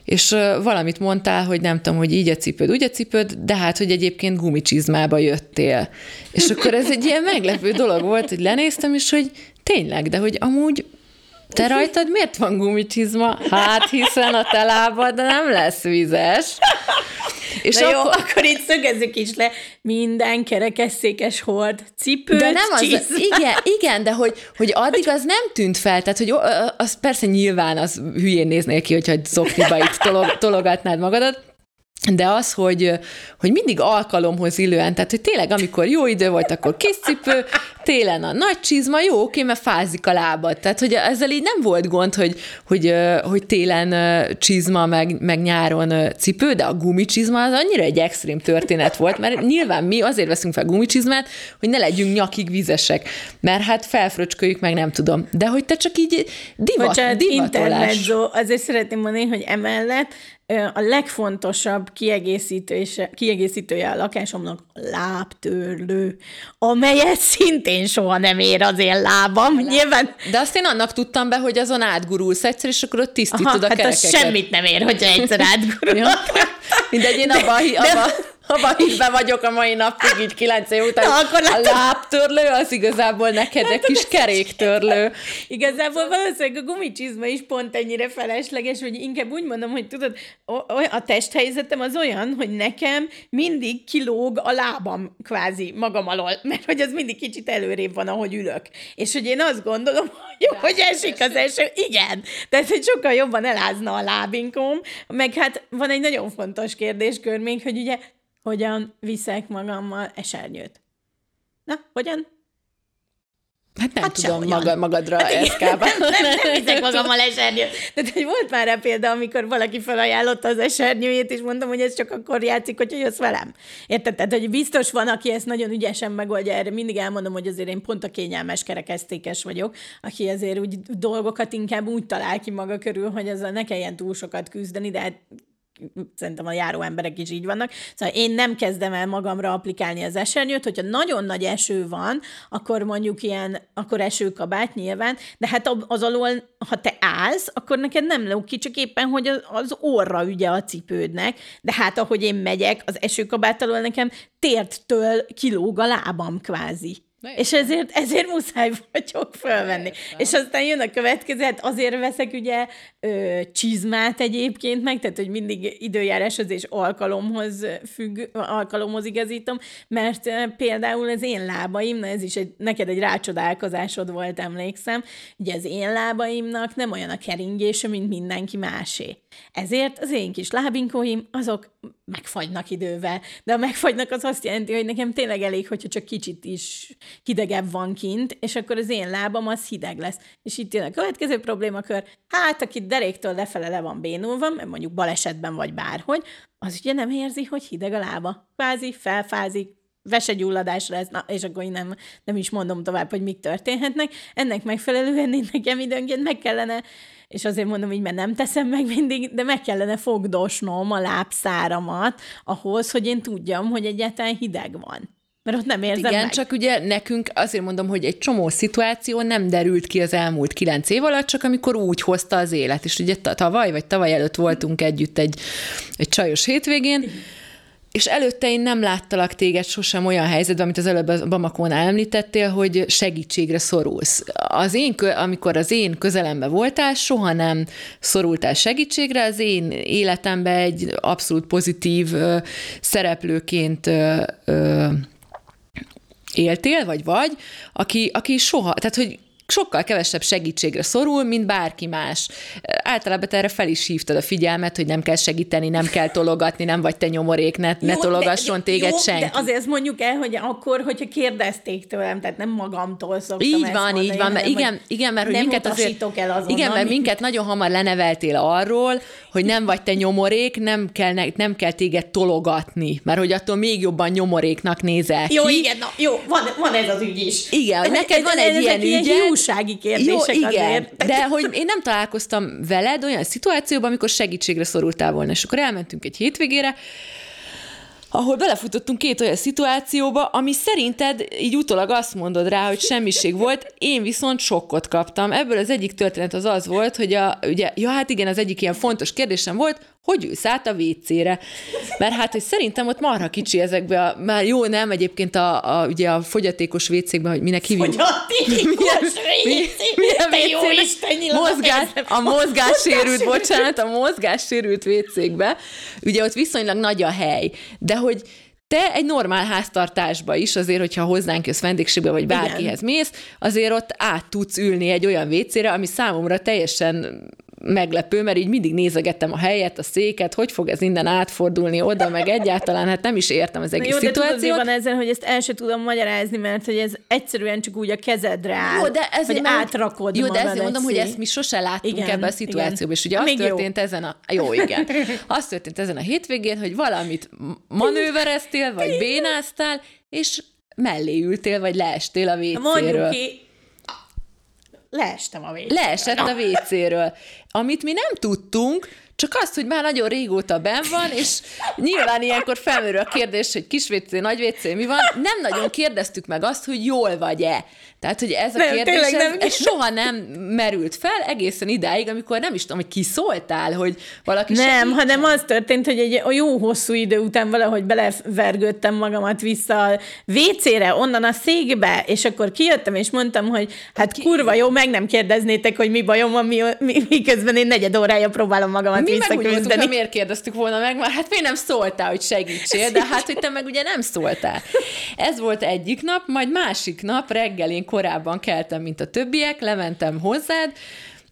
és valamit mondtál, hogy nem tudom, hogy így a cipőd, úgy a cipőd, de hát, hogy egyébként gumicsizmába jöttél. És akkor ez egy ilyen meglepő dolog volt, hogy lenéztem is, hogy tényleg, de hogy amúgy te rajtad miért van gumicsizma? Hát, hiszen a te lábad nem lesz vizes. És na jó, akkor, akkor itt szögezzük is le, minden kerekesszékes hord, cipőt, de nem az, igen, igen, de hogy, hogy addig az nem tűnt fel, tehát hogy az persze nyilván az hülyén néznél ki, hogyha zokniba itt tolog, tologatnád magadat, de az, hogy, hogy mindig alkalomhoz illően, tehát hogy tényleg amikor jó idő volt, akkor kis cipő, télen a nagy csizma, jó, oké, mert fázik a lábad. Tehát hogy ezzel így nem volt gond, hogy, hogy, hogy télen csizma, meg, meg nyáron cipő, de a gumicsizma az annyira egy extrém történet volt, mert nyilván mi azért veszünk fel gumicsizmát, hogy ne legyünk nyakig vizesek, mert hát felfröcsköljük, meg nem tudom. De hogy te csak így divat, bocsánat, divatolás. Intermezzo, azért szeretném mondani, hogy emellett a legfontosabb kiegészítője a lakásomnak a lábtörlő, amelyet szintén soha nem ér az én lábam. Láb. Nyilván... De azt én annak tudtam be, hogy azon átgurulsz egyszer, és akkor ott tisztítod aha, a hát kerekeket. Hát semmit nem ér, hogyha egyszer átgurulok. Mindegy, én abba, abba, abba hívben vagyok a mai napig, így kilenc év után. Na, a lábtörlő az igazából neked egy kis keréktörlő. Igazából valószínűleg a gumicsizma is pont ennyire felesleges, hogy inkább úgy mondom, hogy tudod, a testhelyzetem az olyan, hogy nekem mindig kilóg a lábam kvázi magam alól, mert hogy az mindig kicsit előrébb van, ahogy ülök. És hogy én azt gondolom, hogy, hogy esik az eső. Igen. Tehát, hogy sokkal jobban elázna a lábinkom. Meg hát van egy nagyon fontos kérdéskör még, hogy ugye hogyan viszek magammal esernyőt. Na, hogyan? Hát nem hát tudom maga, magadra hát eszkában. Nem, nem, nem viszek magammal esernyőt. Tehát, hogy volt már rá példa, amikor valaki felajánlotta az esernyőjét, és mondtam, hogy ez csak akkor játszik, hogyha jössz velem. Érted? Tehát, hogy biztos van, aki ezt nagyon ügyesen megoldja. Erre mindig elmondom, hogy azért én pont a kényelmes kerekesztékes vagyok, aki azért úgy dolgokat inkább úgy talál ki maga körül, hogy ezzel ne kelljen túl sokat küzdeni, de hát szerintem a járó emberek is így vannak. Szóval én nem kezdem el magamra applikálni az esernyőt, hogyha nagyon nagy eső van, akkor mondjuk ilyen, akkor esőkabát nyilván, de hát az alól, ha te állsz, akkor neked nem lóg ki, csak éppen, hogy az orra ügye a cipődnek, de hát ahogy én megyek, az esőkabát alól nekem térttől kilóg a lábam kvázi. És ezért, ezért muszáj vagyok fölvenni. És aztán jön a következő, hát azért veszek ugye ö, csizmát egyébként meg, tehát hogy mindig időjáráshoz és alkalomhoz függ, alkalomhoz igazítom, mert ö, például az én lábaim, na ez is egy, neked egy rácsodálkozásod volt, emlékszem, ugye az én lábaimnak nem olyan a keringése, mint mindenki másé. Ezért az én kis lábinkóim, azok megfagynak idővel. De a megfagynak az azt jelenti, hogy nekem tényleg elég, hogyha csak kicsit is hidegebb van kint, és akkor az én lábam az hideg lesz. És itt jön a következő problémakör. Hát, aki deréktől lefele le van bénulva, mert mondjuk balesetben vagy bárhogy, az ugye nem érzi, hogy hideg a lába. Kvázi, felfázik, vesegyulladásra ez, na, és akkor én nem, nem is mondom tovább, hogy mik történhetnek. Ennek megfelelően én nekem időnként meg kellene, és azért mondom így, mert nem teszem meg mindig, de meg kellene fogdosnom a lábszáramat ahhoz, hogy én tudjam, hogy egyáltalán hideg van. Mert ott nem érzem igen, meg. Igen, csak ugye nekünk azért mondom, hogy egy csomó szituáció nem derült ki az elmúlt kilenc év alatt, csak amikor úgy hozta az élet. És ugye tavaly vagy tavaly előtt voltunk együtt egy, egy csajos hétvégén, és előtte én nem láttalak téged sosem olyan helyzetben, amit az előbb a Bamakón említettél, hogy segítségre szorulsz. Az én, amikor az én közelemben voltál, soha nem szorultál segítségre, az én életemben egy abszolút pozitív ö, szereplőként ö, ö, éltél, vagy vagy, aki, aki soha, tehát hogy sokkal kevesebb segítségre szorul, mint bárki más. Általában erre fel is hívtad a figyelmet, hogy nem kell segíteni, nem kell tologatni, nem vagy te nyomorék, ne, jó, ne tologasson de, de, téged jó, senki. De azért mondjuk el, hogy akkor, hogyha kérdezték tőlem, tehát nem magamtól szoktam így ezt van, mondani. Így van, mert nem, igen, igen, mert nem minket azért, el azonnal, igen, mert minket nagyon hamar leneveltél arról, hogy nem vagy te nyomorék, nem kell, nem kell téged tologatni, mert hogy attól még jobban nyomoréknak nézel ki. Jó, igen, na, jó, van, van ez az ügy is. Igen, de, neked de, van de, egy ilyen ügy. Hiúsági kérdések jó, igen, azért. De hogy én nem találkoztam veled olyan szituációban, amikor segítségre szorultál volna, és akkor elmentünk egy hétvégére, ahol belefutottunk két olyan szituációba, ami szerinted így utólag azt mondod rá, hogy semmiség volt, én viszont sokkot kaptam. Ebből az egyik történet az az volt, hogy a, ugye, ja hát igen, az egyik ilyen fontos kérdésem volt, hogy ülsz át a vé cére? Mert hát, hogy szerintem ott marha kicsi ezekbe, a, már jó nem egyébként a, a, ugye a fogyatékos vé cékben, hogy minek hívjuk. Fogyatékos vé cé! Mozgás, a mozgássérült, bocsánat, a mozgássérült vé cékben, ugye ott viszonylag nagy a hely, de hogy te egy normál háztartásba is, azért, hogyha hozzánk jössz vendégségbe, vagy bárkihez mész, azért ott át tudsz ülni egy olyan vé cére, ami számomra teljesen meglepő, mert így mindig nézegettem a helyet, a széket, hogy fog ez innen átfordulni oda, meg egyáltalán, hát nem is értem az egész jó, szituációt. Jó, de tudod, ezen, hogy ezt el sem tudom magyarázni, mert hogy ez egyszerűen csak úgy a kezedre áll, jó, de hogy már... átrakod jó, magad. Jó, de ezért mondom, szék. Hogy ezt mi sose láttunk igen, ebben a szituációban, és ugye az történt jó. ezen a... Jó, igen. Az történt ezen a hétvégén, hogy valamit manővereztél, vagy bénáztál, és mellé ültél, vagy leestél a vé céről. Leestem a vé céről. Leesett a vé céről. Amit mi nem tudtunk, csak azt, hogy már nagyon régóta benn van, és nyilván ilyenkor felmerül a kérdés, hogy kis vé cé, nagy vé cé, mi van. Nem nagyon kérdeztük meg azt, hogy jól vagy-e. Tehát, hogy ez a nem, kérdés, ez, nem ez soha nem merült fel egészen idáig, amikor nem is tudom, hogy kiszóltál, hogy valaki nem, segít. Hanem az történt, hogy egy jó hosszú idő után valahogy belevergődtem magamat vissza a vé cére, onnan a székbe, és akkor kijöttem, és mondtam, hogy hát Ki... kurva jó, meg nem kérdeznétek, hogy mi bajom van, mi, mi, miközben én negyed órája próbálom magamat mi visszaküzdeni. Mi meg úgy voltunk, hogy miért kérdeztük volna meg, mert hát miért nem szóltál, hogy segítsél, de hát, hogy te meg ugye nem szóltál. Ez volt egyik nap, majd másik nap reggelén korábban keltem, mint a többiek, lementem hozzád,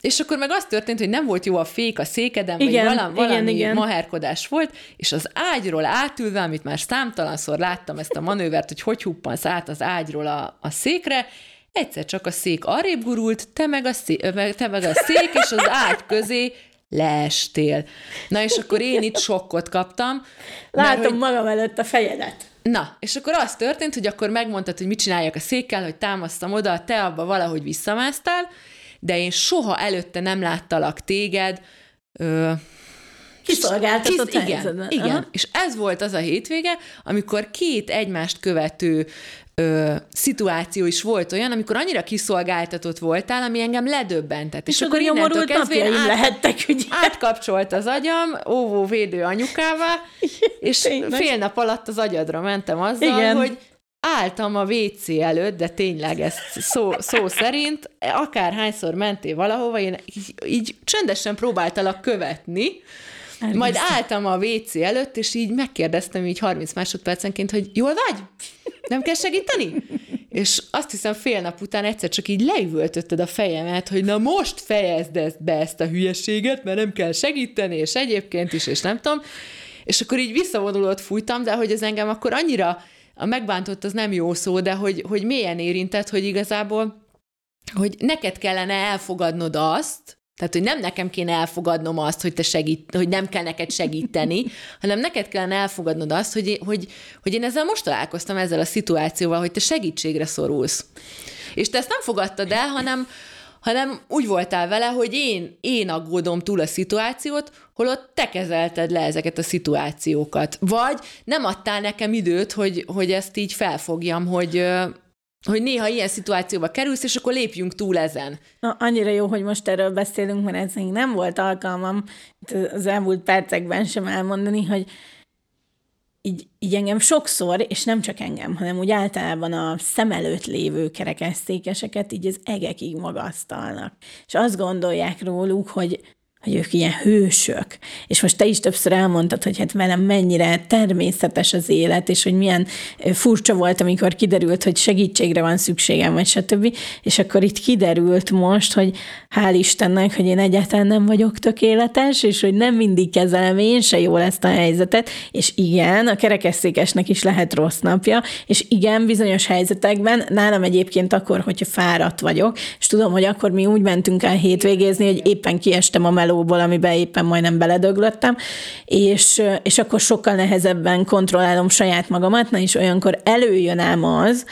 és akkor meg az történt, hogy nem volt jó a fék a székeden, igen, vagy valami, valami igen, maherkodás volt, és az ágyról átülve, amit már számtalanszor láttam ezt a manővert, hogy hogy huppansz át az ágyról a, a székre, egyszer csak a szék arrébb gurult, te meg a szék, te meg a szék és az ágy közé leestél. Na, és akkor én itt sokkot kaptam. Látom mert, hogy... magam előtt a fejedet. Na, és akkor az történt, hogy akkor megmondtad, hogy mit csináljak a székkel, hogy támasztam oda, te abba valahogy visszamásztál, de én soha előtte nem láttalak téged. Ö... Kiszolgáltatott Kis... helyzetben. Igen, igen. És ez volt az a hétvége, amikor két egymást követő Ö, szituáció is volt olyan, amikor annyira kiszolgáltatott voltál, ami engem ledöbbentett. És, és akkor innentől kezdve át, lehettek, ugye? Átkapcsolt az agyam óvóvédő anyukává, és tényleg. Fél nap alatt az agyadra mentem azzal, igen, hogy álltam a vé cé előtt, de tényleg ezt szó, szó szerint, akárhányszor mentél valahova, én így, így csöndesen próbáltalak követni. Elviszem. Majd álltam a vé cé előtt, és így megkérdeztem így harminc másodpercenként, hogy jól vagy? Nem kell segíteni? És azt hiszem fél nap után egyszer csak így leüvöltötted a fejemet, hogy na most fejezd be ezt a hülyeséget, mert nem kell segíteni, és egyébként is, és nem tudom. És akkor így visszavonulót fújtam, de hogy ez engem akkor annyira, a megbántott az nem jó szó, de hogy, hogy mélyen érintett, hogy igazából, hogy neked kellene elfogadnod azt, tehát, hogy nem nekem kéne elfogadnom azt, hogy, te segít, hogy nem kell neked segíteni, hanem neked kellene elfogadnod azt, hogy, hogy, hogy én ezzel most találkoztam, ezzel a szituációval, hogy te segítségre szorulsz. És te ezt nem fogadtad el, hanem, hanem úgy voltál vele, hogy én, én aggódom túl a szituációt, holott te kezelted le ezeket a szituációkat. Vagy nem adtál nekem időt, hogy, hogy ezt így felfogjam, hogy... hogy néha ilyen szituációba kerülsz, és akkor lépjünk túl ezen. Na, annyira jó, hogy most erről beszélünk, mert ez még nem volt alkalmam az elmúlt percekben sem elmondani, hogy így, így engem sokszor, és nem csak engem, hanem úgy általában a szem előtt lévő kerekesszékeseket így az egekig magasztalnak. És azt gondolják róluk, hogy hogy ők ilyen hősök. És most te is többször elmondtad, hogy hát velem mennyire természetes az élet, és hogy milyen furcsa volt, amikor kiderült, hogy segítségre van szükségem, vagy stb. És akkor itt kiderült most, hogy hál' Istennek, hogy én egyáltalán nem vagyok tökéletes, és hogy nem mindig kezelem én se jól ezt a helyzetet, és igen, a kerekesszékesnek is lehet rossz napja, és igen, bizonyos helyzetekben, nálam egyébként akkor, hogyha fáradt vagyok, és tudom, hogy akkor mi úgy mentünk el hétvégézni, hogy éppen kiestem a melóból, amiben éppen majdnem beledöglöttem, és, és akkor sokkal nehezebben kontrollálom saját magamat, na és olyankor előjön ám az,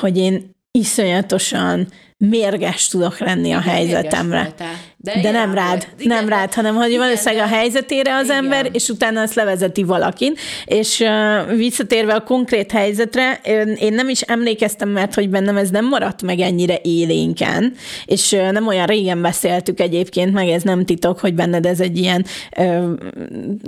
hogy én iszonyatosan mérges tudok lenni a helyzetemre. De, de nem rád, igen, nem rád, hanem hogy valószínűleg a helyzetére az igen. ember, és utána azt levezeti valakin. És uh, visszatérve a konkrét helyzetre, én nem is emlékeztem, mert hogy bennem ez nem maradt meg ennyire élénken, és uh, nem olyan régen beszéltük egyébként, meg ez nem titok, hogy benned ez egy ilyen uh,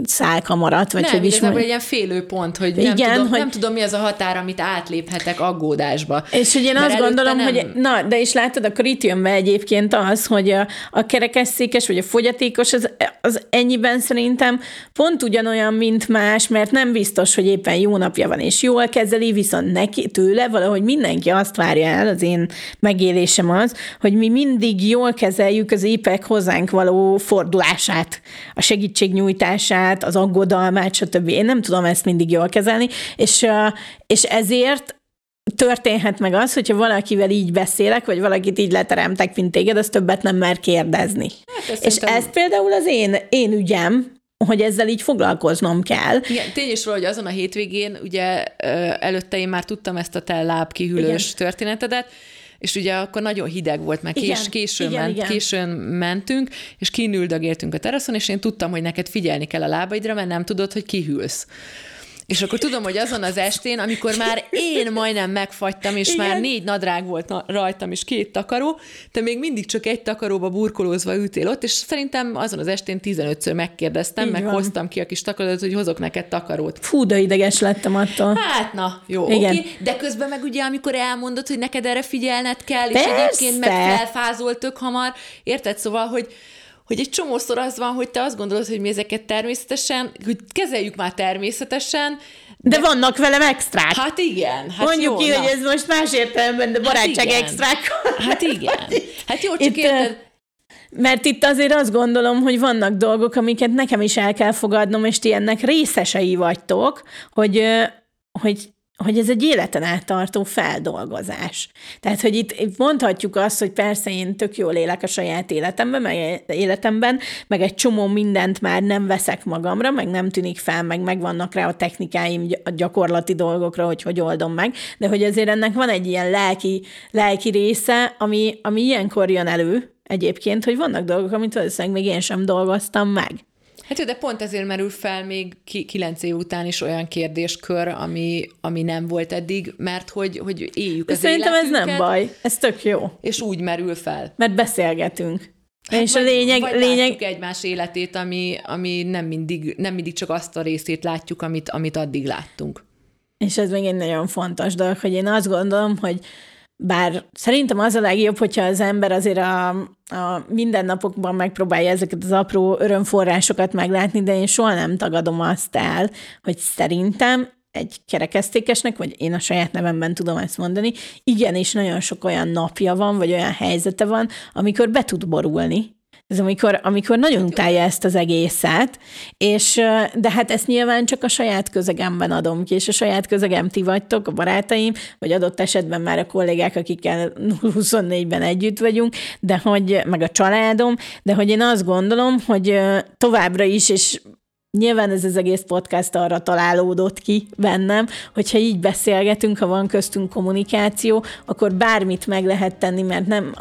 szálka maradt, vagy nem, hogy is mondjuk. Nem, ilyen félő pont, hogy nem, igen, tudom, hogy nem tudom, mi az a határ, amit átléphetek aggódásba. És hogy én mert azt gondolom, nem... hogy na, de is látod, akkor itt jön be egyébként az, hogy a, a kerekesszékes, vagy a fogyatékos, az, az ennyiben szerintem pont ugyanolyan, mint más, mert nem biztos, hogy éppen jó napja van, és jól kezeli, viszont neki, tőle valahogy mindenki azt várja el, az én megélésem az, hogy mi mindig jól kezeljük az épek hozzánk való fordulását, a segítségnyújtását, az aggodalmát, stb. Én nem tudom ezt mindig jól kezelni, és, és ezért történhet meg az, hogyha valakivel így beszélek, vagy valakit így leteremtek, mint téged, az többet nem mer kérdezni. Hát, és szerintem... ez például az én, én ügyem, hogy ezzel így foglalkoznom kell. Igen, tény is róla, hogy azon a hétvégén, ugye előtte én már tudtam ezt a te lábkihűlős igen. történetedet, és ugye akkor nagyon hideg volt, meg igen, kés, későn, igen, ment, igen. későn mentünk, és kinüldögéltünk a teraszon, és én tudtam, hogy neked figyelni kell a lábaidra, mert nem tudod, hogy kihűlsz. És akkor tudom, hogy azon az estén, amikor már én majdnem megfagytam, és igen. már négy nadrág volt rajtam, és két takaró, te még mindig csak egy takaróba burkolózva ültél ott, és szerintem azon az estén tizenötször megkérdeztem, így meg van. Hoztam ki a kis takarót, hogy hozok neked takarót. Fú, de ideges lettem attól. Hát na, jó, oké. Okay. De közben meg ugye, amikor elmondod, hogy neked erre figyelned kell, persze. és egyébként meg felfázol tök hamar, érted? Szóval, hogy hogy egy csomószor az van, hogy te azt gondolod, hogy mi ezeket természetesen, hogy kezeljük már természetesen. De, de vannak velem extrák. Hát igen. Hát mondjuk jó, ki, na. hogy ez most más értelemben, de barátság hát extrákkal. Hát igen. Hát jó, csak érted. Mert itt azért azt gondolom, hogy vannak dolgok, amiket nekem is el kell fogadnom, és ti ennek részesei vagytok, hogy, hogy hogy ez egy életen át tartó feldolgozás. Tehát, hogy itt mondhatjuk azt, hogy persze én tök jól élek a saját életemben, meg életemben, meg egy csomó mindent már nem veszek magamra, meg nem tűnik fel, meg megvannak rá a technikáim a gyakorlati dolgokra, hogy hogy oldom meg, de hogy azért ennek van egy ilyen lelki, lelki része, ami, ami ilyenkor jön elő egyébként, hogy vannak dolgok, amit valószínűleg még én sem dolgoztam meg. Hát jó, de pont ezért merül fel még ki, kilenc év után is olyan kérdéskör, ami, ami nem volt eddig, mert hogy, hogy éljük de az szerintem életünket. Ez nem baj, ez tök jó. És úgy merül fel. Mert beszélgetünk. Hát és vagy, a lényeg... Vagy lényeg... látjuk egymás életét, ami, ami nem, mindig, nem mindig csak azt a részét látjuk, amit, amit addig láttunk. És ez még egy nagyon fontos dolog, hogy én azt gondolom, hogy bár szerintem az a legjobb, hogyha az ember azért a, a mindennapokban megpróbálja ezeket az apró örömforrásokat meglátni, de én soha nem tagadom azt el, hogy szerintem egy kerekesszékesnek, vagy én a saját nevemben tudom ezt mondani, igenis nagyon sok olyan napja van, vagy olyan helyzete van, amikor be tud borulni. Ez amikor, amikor nagyon utálja ezt az egészet, és de hát ezt nyilván csak a saját közegemben adom ki, és a saját közegem ti vagytok, a barátaim, vagy adott esetben már a kollégák, akikkel huszonnégyben együtt vagyunk, de hogy, meg a családom, de hogy én azt gondolom, hogy továbbra is, és nyilván ez az egész podcast arra találódott ki bennem, hogyha így beszélgetünk, ha van köztünk kommunikáció, akkor bármit meg lehet tenni, mert nem,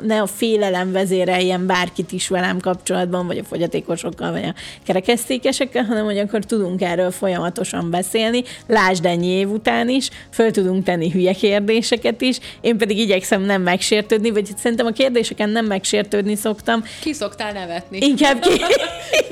ne a félelem vezéreljen bárkit is velem kapcsolatban, vagy a fogyatékosokkal, vagy a kerekesszékesekkel, hanem hogy akkor tudunk erről folyamatosan beszélni, lásd ennyi év után is, föl tudunk tenni hülye kérdéseket is, én pedig igyekszem nem megsértődni, vagy szerintem a kérdéseken nem megsértődni szoktam. Ki szoktál nevetni? Inkább ki,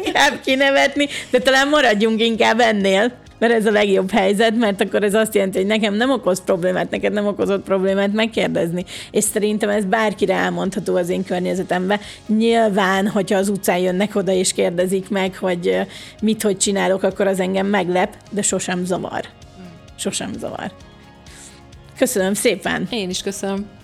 inkább kinevetni, de talán maradjunk inkább ennél. mert ez a legjobb helyzet, mert akkor ez azt jelenti, hogy nekem nem okoz problémát, neked nem okozott problémát megkérdezni. És szerintem ez bárkire elmondható az én környezetemben. Nyilván, hogyha az utcán jönnek oda és kérdezik meg, hogy mit, hogy csinálok, akkor az engem meglep, de sosem zavar. Sosem zavar. Köszönöm szépen! Én is köszönöm.